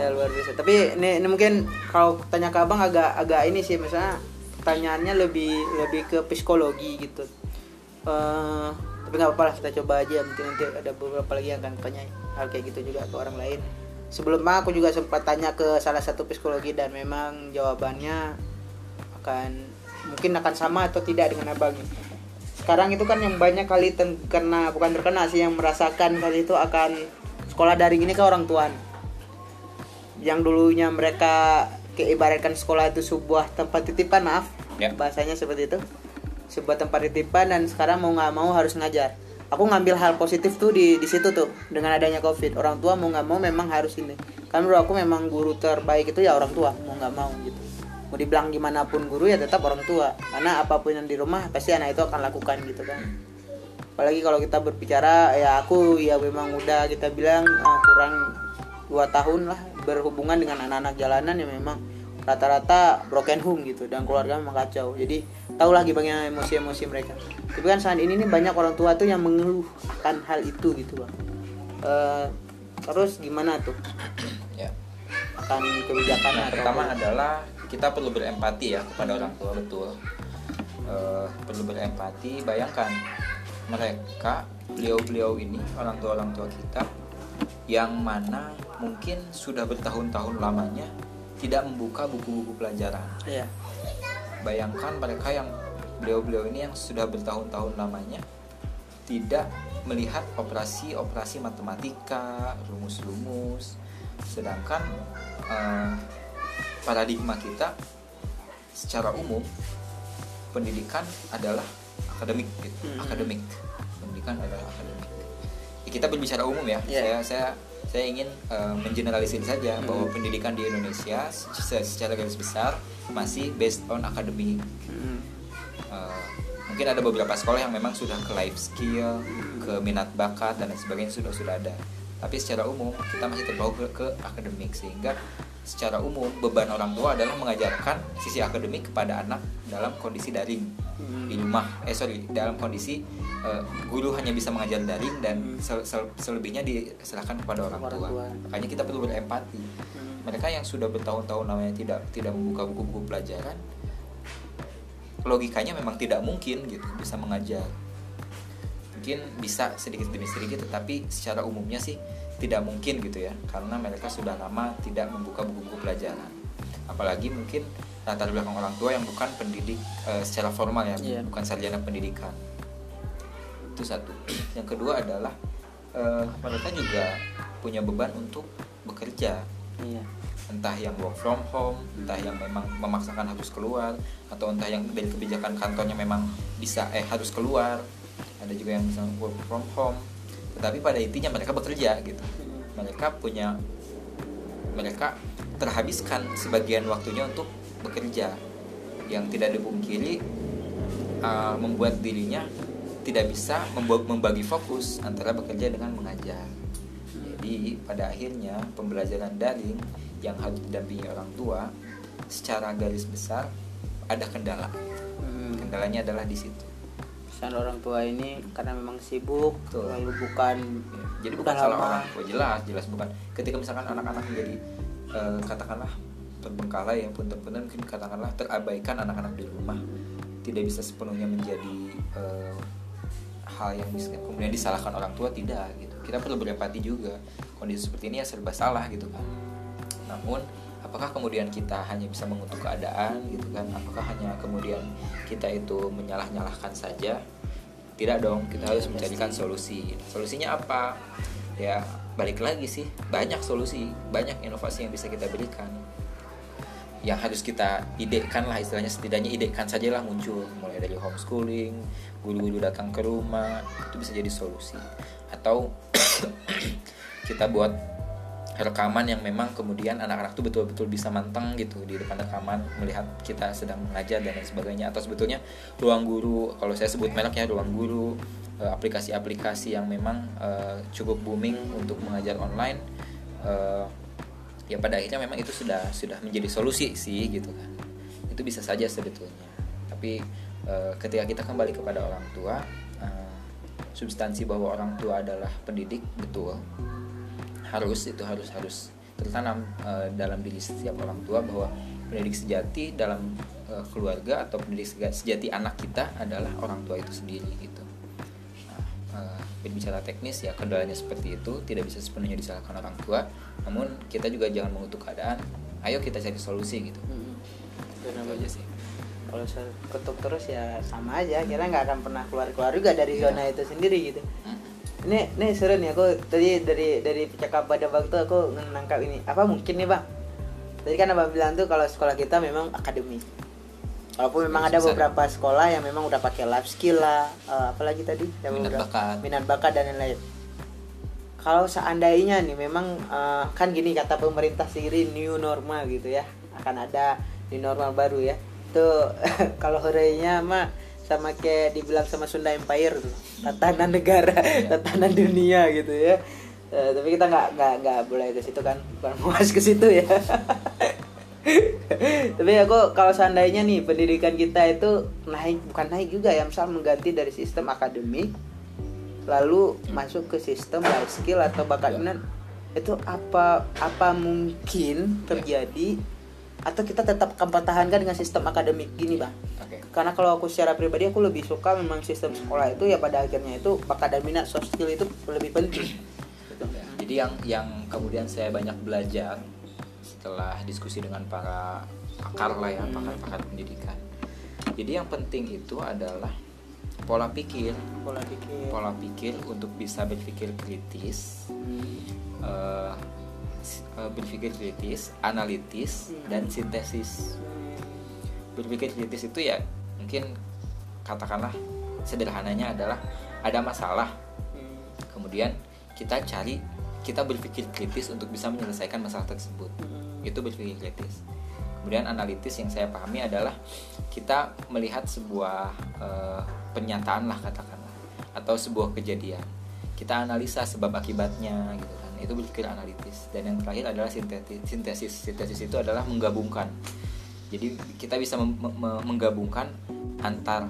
Ya luar biasa. Tapi ini mungkin kalau tanya ke abang agak ini sih, misalnya pertanyaannya lebih ke psikologi gitu. Tapi nggak apa-apa lah, kita coba aja. Mungkin nanti ada beberapa lagi yang akan tanya hal kayak gitu juga ke orang lain. Sebelumnya aku juga sempat tanya ke salah satu psikologi dan memang jawabannya mungkin akan sama atau tidak dengan abang. Sekarang itu kan yang banyak kali bukan terkena sih yang merasakan kali itu akan sekolah daring ini ke orang tuan. Yang dulunya mereka keibaratkan sekolah itu sebuah tempat titipan, bahasanya seperti itu, sebuah tempat titipan, dan sekarang mau nggak mau harus ngajar. Aku ngambil hal positif tuh di situ tuh, dengan adanya COVID orang tua mau nggak mau memang harus ini. Karena menurut aku memang guru terbaik itu ya orang tua, mau nggak mau gitu. Mau dibilang gimana pun guru ya tetap orang tua, karena apapun yang di rumah pasti anak itu akan lakukan gitu kan. Apalagi kalau kita berbicara ya aku ya memang udah kita bilang kurang 2 tahun lah berhubungan dengan anak-anak jalanan yang memang rata-rata broken home gitu, dan keluarga memang kacau. Jadi tahulah gimana emosi-emosi mereka. Tapi kan saat ini nih banyak orang tua tuh yang mengeluhkan hal itu gitu bang. Terus gimana tuh? Akan kebijakan pertama adalah kita perlu berempati ya kepada orang tua, betul. Perlu berempati. Bayangkan mereka, beliau-beliau ini orang tua kita yang mana mungkin sudah bertahun-tahun lamanya tidak membuka buku-buku pelajaran. Bayangkan mereka yang beliau-beliau ini yang sudah bertahun-tahun lamanya tidak melihat operasi-operasi matematika, rumus-rumus. Sedangkan paradigma kita secara umum pendidikan adalah akademik, gitu. Akademik. Pendidikan adalah akademik. Ya, kita berbicara umum ya. Yeah. Saya ingin mengeneralisir saja bahwa pendidikan di Indonesia secara garis besar masih based on akademik. Mungkin ada beberapa sekolah yang memang sudah ke life skill, ke minat bakat dan sebagainya sudah ada. Tapi secara umum kita masih terbawa ke akademik, sehingga secara umum beban orang tua adalah mengajarkan sisi akademik kepada anak dalam kondisi daring di rumah. Dalam kondisi guru hanya bisa mengajar daring dan selebihnya diserahkan kepada orang tua. Makanya kita perlu berempati. Mereka yang sudah bertahun-tahun namanya tidak membuka buku-buku pelajaran, logikanya memang tidak mungkin gitu bisa mengajar. Mungkin bisa sedikit demi sedikit, tetapi secara umumnya sih tidak mungkin gitu ya, karena mereka sudah lama tidak membuka buku-buku pelajaran. Apalagi mungkin latar belakang orang tua yang bukan pendidik secara formal ya, bukan sarjana pendidikan. Itu satu. Yang kedua adalah mereka juga punya beban untuk bekerja. Iya. Entah yang work from home, entah yang memang memaksakan harus keluar, atau entah yang dari kebijakan kantornya memang bisa harus keluar. Ada juga yang misalnya work from home, tetapi pada intinya mereka bekerja gitu. Mereka terhabiskan sebagian waktunya untuk bekerja, yang tidak dipungkiri membuat dirinya tidak bisa membagi fokus antara bekerja dengan mengajar. Jadi pada akhirnya pembelajaran daring yang harus didampingi orang tua secara garis besar ada kendala. Kendalanya adalah di situ. Dan orang tua ini karena memang sibuk, lalu bukan jadi bukan salah orang tua, jelas bukan. Ketika misalkan anak-anak menjadi katakanlah terbengkalai ya, punten-punten mungkin katakanlah terabaikan anak-anak di rumah, tidak bisa sepenuhnya menjadi hal yang bisa kemudian disalahkan orang tua, tidak gitu. Kita perlu berempati juga, kondisi seperti ini ya serba salah gitu kan. Namun apakah kemudian kita hanya bisa mengutuk keadaan gitu kan? Apakah hanya kemudian kita itu menyalah-nyalahkan saja? Tidak dong, kita harus mencarikan solusi. Solusinya apa? Ya balik lagi sih, banyak solusi, banyak inovasi yang bisa kita berikan. Yang harus kita idekan lah istilahnya, setidaknya idekan sajalah muncul. Mulai dari homeschooling, guru-guru datang ke rumah, itu bisa jadi solusi. Atau kita buat rekaman yang memang kemudian anak-anak tuh betul-betul bisa manteng gitu di depan rekaman, melihat kita sedang mengajar dan lain sebagainya. Atau sebetulnya ruang guru, kalau saya sebut mereknya ruang guru, aplikasi-aplikasi yang memang cukup booming untuk mengajar online, ya pada akhirnya memang itu sudah menjadi solusi sih gitu kan. Itu bisa saja sebetulnya. Tapi ketika kita kembali kepada orang tua, substansi bahwa orang tua adalah pendidik, betul. Harus tertanam dalam diri setiap orang tua bahwa pendidik sejati dalam keluarga atau pendidik sejati anak kita adalah orang tua itu sendiri gitu. Berbicara teknis ya kendalanya seperti itu, tidak bisa sepenuhnya disalahkan orang tua, namun kita juga jangan mengutuk keadaan, ayo kita cari solusi gitu. Itu aja sih. Kalau ketuk terus ya sama aja, kira nggak akan pernah keluar juga dari zona itu sendiri gitu. Ini seru nih, aku tadi dari percakapan abang tuh aku menangkap ini. Apa mungkin nih bang? Tadi kan abang bilang tuh kalau sekolah kita memang akademik. Walaupun memang ada beberapa sekolah yang memang udah pakai life skill lah, apalagi tadi minat bakat dan lain-lain. Kalau seandainya nih memang kan gini kata pemerintah sendiri new normal gitu ya, akan ada new normal baru ya. Tuh kalau horenya mah sama kayak dibilang sama Sunda Empire tuh, tatanan negara, tatanan dunia gitu ya. Tapi kita nggak boleh ke situ kan, bukan muas ke situ ya. Tapi aku kalau seandainya nih pendidikan kita itu bukan naik juga ya, misal mengganti dari sistem akademik lalu masuk ke sistem life skill atau bakat minat, itu apa mungkin terjadi? Atau kita tetap akan pertahankan dengan sistem akademik gini bang? Okay. Karena kalau aku secara pribadi aku lebih suka memang sistem sekolah itu ya pada akhirnya itu bakat dan minat, soft skill itu lebih penting. Betul, ya. Jadi yang kemudian saya banyak belajar setelah diskusi dengan para pakar lah ya, pakar-pakar pendidikan. Jadi yang penting itu adalah pola pikir untuk bisa berpikir kritis, analitis, dan sintesis. Berpikir kritis itu ya mungkin katakanlah sederhananya adalah ada masalah, kemudian kita berpikir kritis untuk bisa menyelesaikan masalah tersebut. Itu berpikir kritis. Kemudian analitis yang saya pahami adalah kita melihat sebuah pernyataan lah katakanlah, atau sebuah kejadian, kita analisa sebab akibatnya gitu kan. Itu berpikir analitis. Dan yang terakhir adalah sintesis itu adalah menggabungkan. Jadi kita bisa menggabungkan antar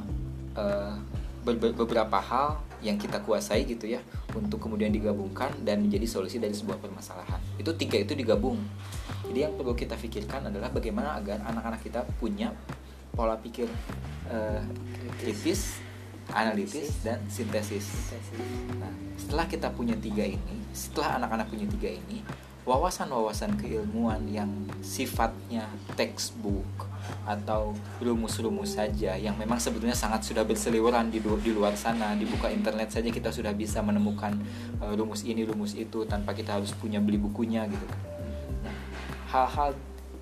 beberapa hal yang kita kuasai gitu ya, untuk kemudian digabungkan dan menjadi solusi dari sebuah permasalahan. Itu tiga itu digabung. Jadi yang perlu kita pikirkan adalah bagaimana agar anak-anak kita punya pola pikir kritis, analitis, dan sintesis. Nah, setelah kita punya tiga ini, setelah anak-anak punya tiga ini, wawasan-wawasan keilmuan yang sifatnya textbook atau rumus-rumus saja yang memang sebetulnya sangat sudah berseliweran di luar sana, dibuka internet saja kita sudah bisa menemukan rumus ini, rumus itu tanpa kita harus punya beli bukunya gitu. Nah, hal-hal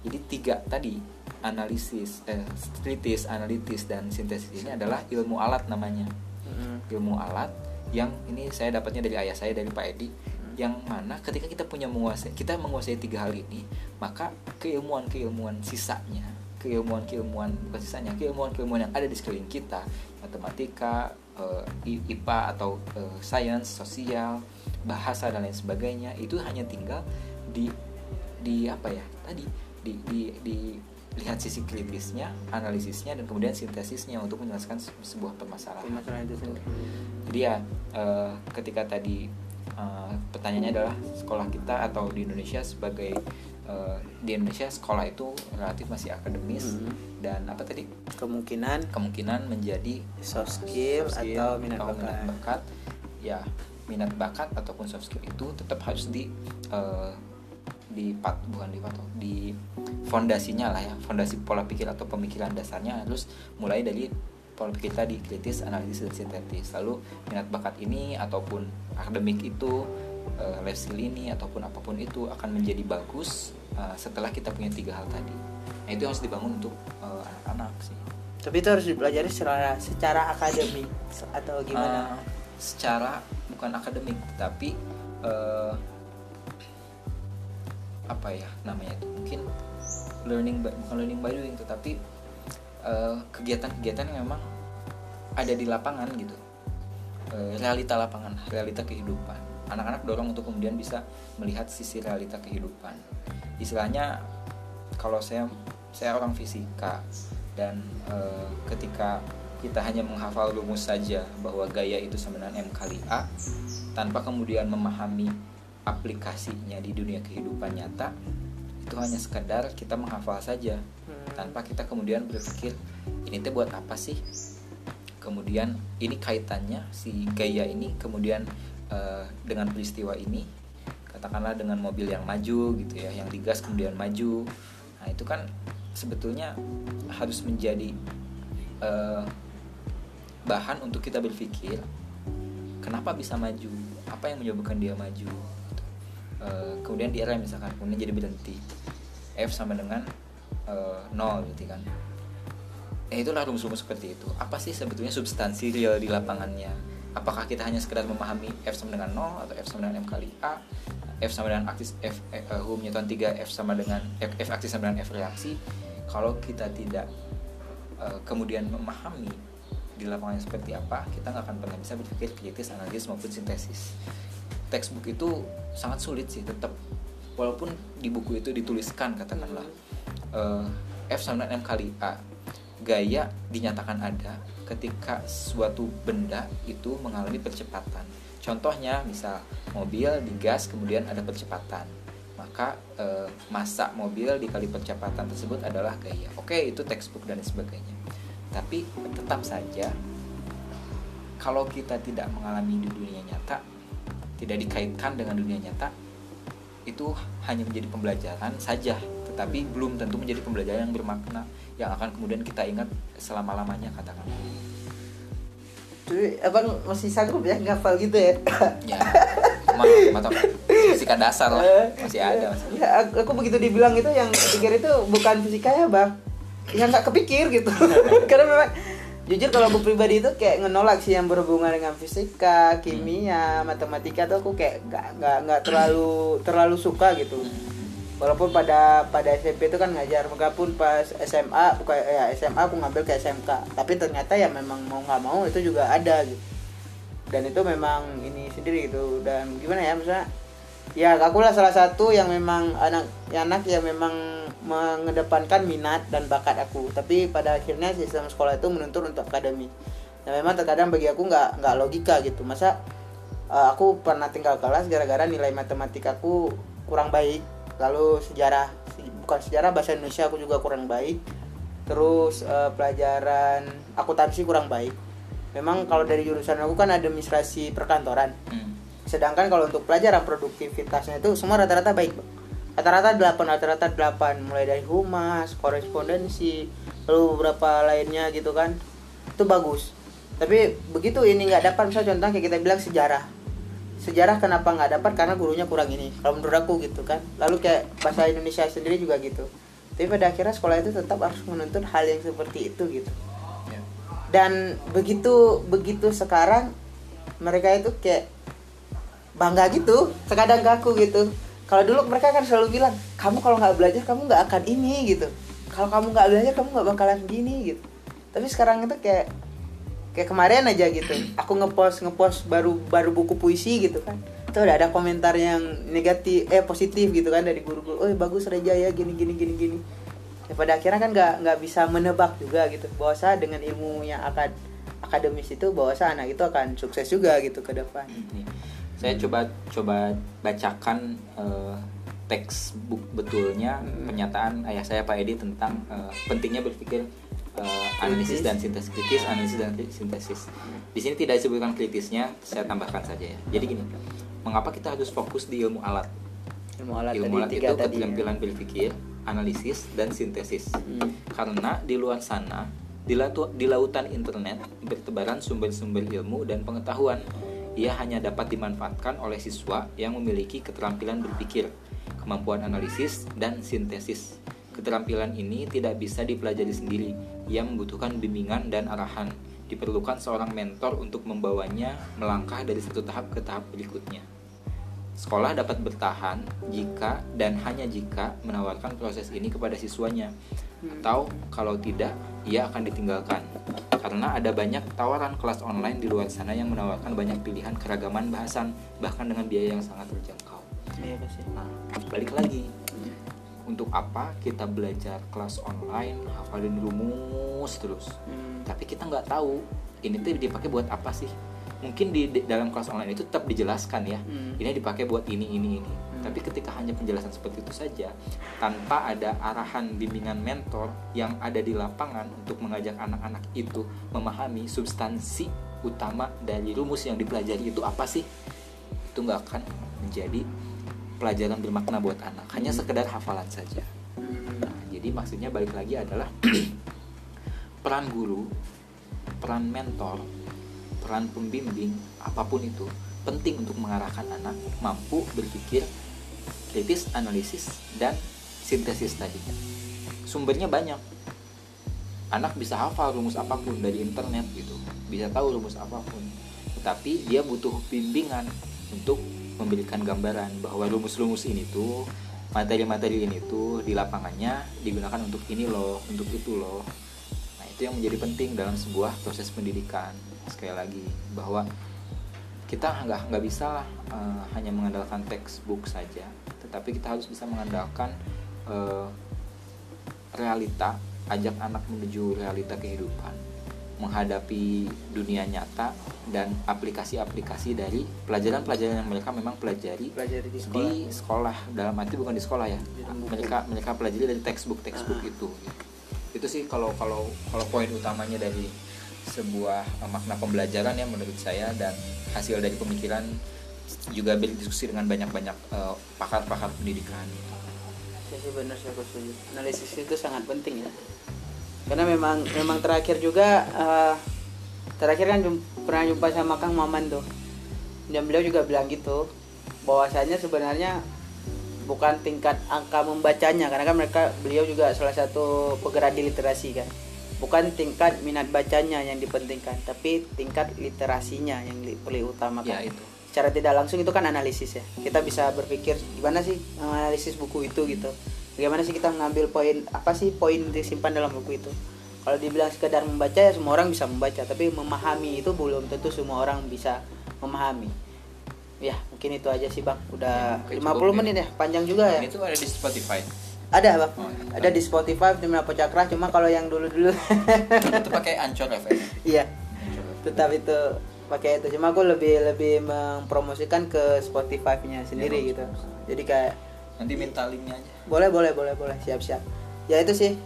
jadi tiga tadi, analisis, kritis, analitis, dan sintesis ini adalah ilmu alat namanya. Ilmu alat yang ini saya dapatnya dari ayah saya, dari Pak Edi, yang mana ketika kita menguasai tiga hal ini, maka keilmuan-keilmuan yang ada di sekeliling kita, matematika, IPA atau sains, sosial, bahasa dan lain sebagainya, itu hanya tinggal dilihat sisi kritisnya, analisisnya, dan kemudian sintesisnya untuk menjelaskan sebuah permasalahan itu sendiri. Jadi ya ketika tadi pertanyaannya adalah sekolah kita atau di Indonesia sebagai di Indonesia sekolah itu relatif masih akademis, dan apa tadi kemungkinan menjadi soft skill atau minat bakat. Ya, minat bakat ataupun soft skill itu tetap harus di fondasinya lah ya, fondasi pola pikir atau pemikiran dasarnya harus mulai dari pola pikir tadi, kritis, analisis, dan sintetis. Lalu minat bakat ini ataupun akademik itu, life skill ini ataupun apapun itu akan menjadi bagus setelah kita punya tiga hal tadi. Nah, itu yang harus dibangun untuk anak-anak sih. Tapi itu harus dipelajari secara akademik atau gimana? Secara bukan akademik, tapi apa ya namanya itu? Mungkin bukan learning by doing, tetapi kegiatan-kegiatan yang memang ada di lapangan gitu, realita lapangan, realita kehidupan. Anak-anak dorong untuk kemudian bisa melihat sisi realita kehidupan. Istilahnya kalau saya orang fisika, dan ketika kita hanya menghafal rumus saja bahwa gaya itu sama dengan M kali A, tanpa kemudian memahami aplikasinya di dunia kehidupan nyata, itu hanya sekedar kita menghafal saja tanpa kita kemudian berpikir ini teh buat apa sih, kemudian ini kaitannya si gaya ini kemudian dengan peristiwa ini, katakanlah dengan mobil yang maju gitu ya, yang digas kemudian maju. Nah, itu kan sebetulnya harus menjadi bahan untuk kita berpikir kenapa bisa maju, apa yang menyebabkan dia maju gitu. Kemudian di rem misalkan, kemudian jadi berhenti, F sama dengan 0 gitu kan. Itulah rumus-rumus seperti itu. Apa sih sebetulnya substansi real di lapangannya? Apakah kita hanya sekedar memahami F sama dengan 0 atau F sama dengan M kali A, F sama dengan aksis F hukum Newton 3, F sama dengan F aksis sama dengan F reaksi? Kalau kita tidak kemudian memahami di lapangannya seperti apa, kita nggak akan pernah bisa berpikir kritis, analisis, maupun sintesis. Textbook itu sangat sulit sih tetap, walaupun di buku itu dituliskan katakanlah F sama dengan M kali A, gaya dinyatakan ada ketika suatu benda itu mengalami percepatan. Contohnya misal mobil digas kemudian ada percepatan, maka massa mobil dikali percepatan tersebut adalah gaya. Oke, itu textbook dan sebagainya. Tapi tetap saja kalau kita tidak mengalami di dunia nyata, tidak dikaitkan dengan dunia nyata, itu hanya menjadi pembelajaran saja. tapi belum tentu menjadi pembelajaran yang bermakna yang akan kemudian kita ingat selama-lamanya, katakanlah. Jadi abang masih sanggup ya ngafal gitu ya? Ya, mantap. Fisika dasar lah masih ada. Ya, aku begitu dibilang itu yang pikir itu bukan fisika ya bang, yang nggak kepikir gitu. Karena memang jujur kalau aku pribadi itu kayak ngenolak sih yang berhubungan dengan fisika, kimia, matematika tuh aku kayak nggak terlalu suka gitu. Walaupun pada SMP itu kan ngajar, meskipun pas SMA, ya SMA aku ngambil ke SMK, tapi ternyata ya memang mau nggak mau itu juga ada gitu. Dan itu memang ini sendiri gitu. Dan gimana ya, misalnya ya akulah salah satu yang memang anak yang memang mengedepankan minat dan bakat aku, tapi pada akhirnya sistem sekolah itu menuntut untuk akademi. Dan memang terkadang bagi aku nggak logika gitu, masa aku pernah tinggal kelas gara-gara nilai matematikaku kurang baik. Lalu bukan sejarah bahasa Indonesia aku juga kurang baik. Terus pelajaran akuntansi kurang baik. Memang kalau dari jurusan aku kan administrasi perkantoran. Sedangkan kalau untuk pelajaran produktivitasnya itu semua rata-rata baik. Rata-rata 8 mulai dari humas, korespondensi, lalu beberapa lainnya gitu kan. Itu bagus. Tapi begitu ini enggak dapat, misalnya contoh kayak kita bilang sejarah kenapa nggak dapat, karena gurunya kurang ini, kalau menurut aku gitu kan. Lalu kayak bahasa Indonesia sendiri juga gitu, tapi pada akhirnya sekolah itu tetap harus menuntut hal yang seperti itu gitu. Dan begitu sekarang mereka itu kayak bangga gitu, terkadang kaku gitu. Kalau dulu mereka kan selalu bilang, kamu kalau nggak belajar kamu nggak akan ini gitu, kalau kamu nggak belajar kamu nggak bakalan gini gitu. Tapi sekarang itu kayak kemarin aja gitu, aku ngepost baru buku puisi gitu kan, itu udah ada komentar yang negatif positif gitu kan dari guru-guru, oh bagus Reja ya gini. Ya, pada akhirnya kan nggak bisa menebak juga gitu, bahwa saya dengan ilmu yang akademis itu bahwa saya anak itu akan sukses juga gitu ke depan. Saya coba bacakan teks buku betulnya pernyataan ayah saya Pak Edi tentang pentingnya berpikir analisis dan sintesis kritis, Di sini tidak disebutkan kritisnya, saya tambahkan saja ya. Jadi gini, mengapa kita harus fokus di ilmu alat? Ilmu alat itu keterampilan berpikir, analisis dan sintesis. Karena di luar sana, di lautan internet bertebaran sumber-sumber ilmu dan pengetahuan. Ia hanya dapat dimanfaatkan oleh siswa yang memiliki keterampilan berpikir, kemampuan analisis dan sintesis. Keterampilan ini tidak bisa dipelajari sendiri, ia membutuhkan bimbingan dan arahan. Diperlukan seorang mentor untuk membawanya melangkah dari satu tahap ke tahap berikutnya. Sekolah dapat bertahan jika dan hanya jika menawarkan proses ini kepada siswanya, atau kalau tidak, ia akan ditinggalkan. Karena ada banyak tawaran kelas online di luar sana yang menawarkan banyak pilihan keragaman bahasan, bahkan dengan biaya yang sangat terjangkau. Nah, balik lagi. Untuk apa kita belajar kelas online, hafalin rumus terus, tapi kita nggak tahu ini tuh dipakai buat apa sih? Mungkin di dalam kelas online itu tetap dijelaskan ya, ini dipakai buat ini. Tapi ketika hanya penjelasan seperti itu saja, tanpa ada arahan bimbingan mentor yang ada di lapangan untuk mengajak anak-anak itu memahami substansi utama dari rumus yang dipelajari itu apa sih? Itu nggak akan menjadi pelajaran bermakna buat anak, hanya sekedar hafalan saja. Nah, jadi maksudnya balik lagi adalah peran guru, peran mentor, peran pembimbing, apapun itu penting untuk mengarahkan anak mampu berpikir kritis, analisis dan sintesis tadinya. Sumbernya banyak, anak bisa hafal rumus apapun dari internet gitu, bisa tahu rumus apapun, tetapi dia butuh bimbingan untuk memberikan gambaran bahwa rumus-rumus ini tuh, materi-materi ini tuh di lapangannya digunakan untuk ini loh, untuk itu loh. Nah, itu yang menjadi penting dalam sebuah proses pendidikan. Sekali lagi, bahwa kita nggak bisa hanya mengandalkan textbook saja, tetapi kita harus bisa mengandalkan realita, ajak anak menuju realita kehidupan, menghadapi dunia nyata dan aplikasi-aplikasi dari pelajaran-pelajaran yang mereka memang pelajari di sekolah. Dalam arti bukan di sekolah ya, mereka pelajari dari textbook itu sih kalau poin utamanya dari sebuah makna pembelajaran ya menurut saya, dan hasil dari pemikiran juga berdiskusi dengan banyak-banyak pakar-pakar pendidikan. Jadi benar, saya setuju. Analisis itu sangat penting ya. Karena memang terakhir juga terakhir kan pernah jumpa sama Kang Maman tuh. Dan beliau juga bilang gitu, bahwasanya sebenarnya bukan tingkat angka membacanya, karena kan beliau juga salah satu penggerak di literasi kan. Bukan tingkat minat bacanya yang dipentingkan, tapi tingkat literasinya yang perlu utamakan. Ya, itu. Secara tidak langsung itu kan analisis ya. Kita bisa berpikir gimana sih analisis buku itu gitu. Bagaimana sih kita mengambil poin, apa sih poin disimpan dalam buku itu. Kalau dibilang sekedar membaca ya semua orang bisa membaca, tapi memahami itu belum tentu semua orang bisa memahami. Ya, mungkin itu aja sih Bang. Udah ya, 50 menit ya, panjang juga ya. Itu ada di Spotify. Ada Bang, ada di Spotify Terminal Pocakra, cuma kalau yang dulu-dulu itu pakai Anchor FM. Iya, tetap itu pakai itu, cuma aku lebih mempromosikan ke Spotify-nya sendiri ya, gitu. Jadi kayak nanti minta linknya aja. Boleh, siap. Ya itu sih,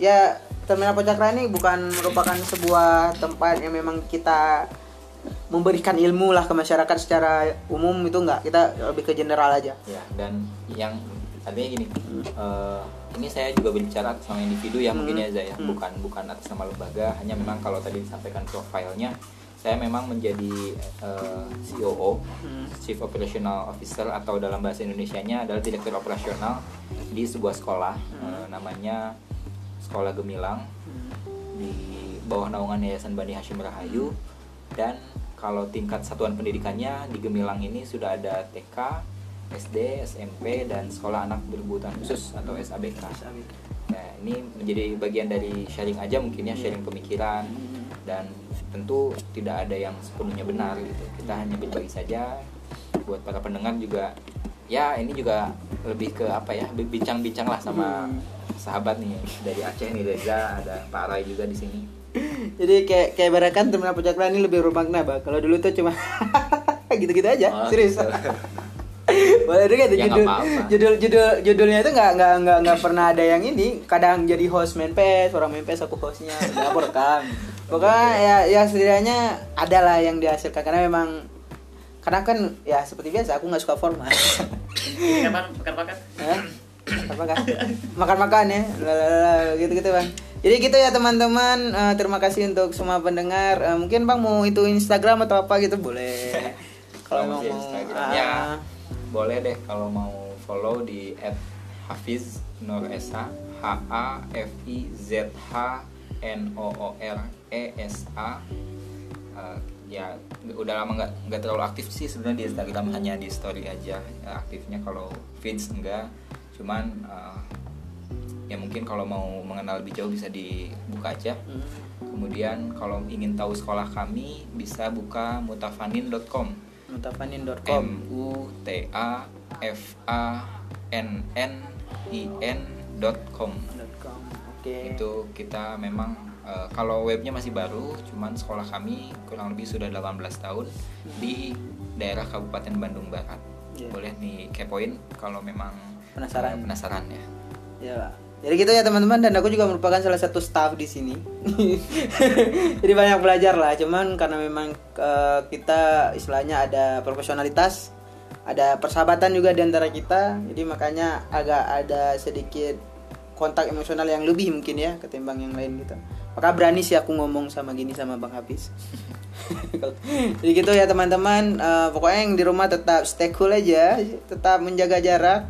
ya Terminal Pocakra ini bukan merupakan sebuah tempat yang memang kita memberikan ilmu lah ke masyarakat secara umum, itu enggak, kita lebih ke general aja. Ya, dan yang artinya gini, ini saya juga berbicara sama individu ya, mungkin ya Zaya, bukan atas nama lembaga, hanya memang kalau tadi disampaikan profilnya, saya memang menjadi COO, Chief Operational Officer, atau dalam bahasa Indonesianya adalah Direktur Operasional di sebuah sekolah, namanya Sekolah Gemilang, di bawah naungan Yayasan Bani Hashim Rahayu, dan kalau tingkat satuan pendidikannya di Gemilang ini sudah ada TK, SD, SMP, dan sekolah anak berkebutuhan khusus atau SABK. Nah, ini menjadi bagian dari sharing aja mungkin ya, sharing pemikiran, dan tentu tidak ada yang sepenuhnya benar gitu. Kita hanya berbagi saja. Buat para pendengar juga, ya ini juga lebih ke apa ya, bincang-bincang lah sama sahabat nih dari Aceh nih, Reza, ada Pak Rai juga di sini. Jadi kayak barakan Terminal Pocakra ini lebih bermakna, Bang. Kalau dulu tuh cuma gitu-gitu aja, oh, serius. Boleh juga itu ya, judulnya itu nggak pernah ada yang ini, kadang jadi host Menpes, orang Menpes aku hostnya, aku rekam. Pokoknya ya setidaknya ada lah yang dihasilkan, karena memang kan ya seperti biasa aku nggak suka formal. Makan-makan ya, gitu Bang. Jadi gitu ya teman-teman, terima kasih untuk semua pendengar. Mungkin Bang mau itu Instagram atau apa gitu boleh. Kalau mau Instagramnya boleh deh, kalau mau follow di @hafiznuresa, HAFIZHNOORESA. Ya udah lama nggak terlalu aktif sih sebenarnya di Instagram, hanya di story aja aktifnya, kalau feeds enggak. Cuman ya mungkin kalau mau mengenal lebih jauh bisa dibuka aja. Kemudian kalau ingin tahu sekolah kami bisa buka mutafannin.com. mutafannin.com, mutafannin.com. Okay. Itu kita memang kalau webnya masih baru, cuman sekolah kami kurang lebih sudah 18 tahun di daerah Kabupaten Bandung Barat. Yeah. Boleh nih kepoin kalau memang penasaran ya. Ya, Pak. Jadi gitu ya teman-teman, dan aku juga merupakan salah satu staff di sini. Jadi banyak belajar lah, cuman karena memang kita istilahnya ada profesionalitas, ada persahabatan juga di antara kita. Jadi makanya agak ada sedikit kontak emosional yang lebih mungkin ya ketimbang yang lain gitu. Maka berani sih aku ngomong sama gini sama Bang Hafiz. Jadi gitu ya teman-teman, pokoknya yang di rumah tetap stay cool aja, tetap menjaga jarak,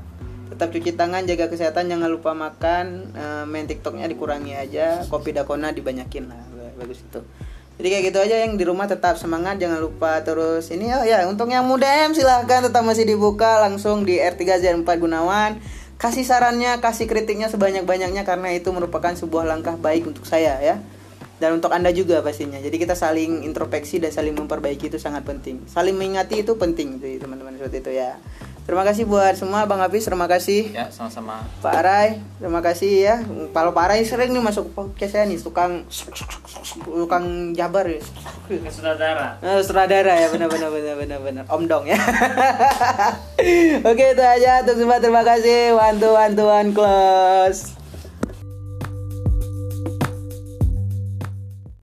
tetap cuci tangan, jaga kesehatan, jangan lupa makan, main TikToknya dikurangi aja, kopi dakona dibanyakin lah, bagus itu. Jadi kayak gitu aja, yang di rumah tetap semangat, jangan lupa terus ini. Oh ya, untuk yang muda silahkan tetap masih dibuka langsung di R3Z4 Gunawan. Kasih sarannya, kasih kritiknya sebanyak-banyaknya, karena itu merupakan sebuah langkah baik untuk saya ya, dan untuk Anda juga pastinya. Jadi kita saling introspeksi dan saling memperbaiki itu sangat penting, saling mengingati itu penting gitu, teman-teman, seperti itu ya. Terima kasih buat semua, Bang Hafiz, terima kasih. Ya, sama-sama. Pak Rai, terima kasih ya. Kalau Pak Rai sering nih masuk podcast saya nih, tukang jabar ya. Sutradara. Sutradara ya, benar-benar. Om Dong ya. Oke, itu aja. Terima kasih. One, two, one, close.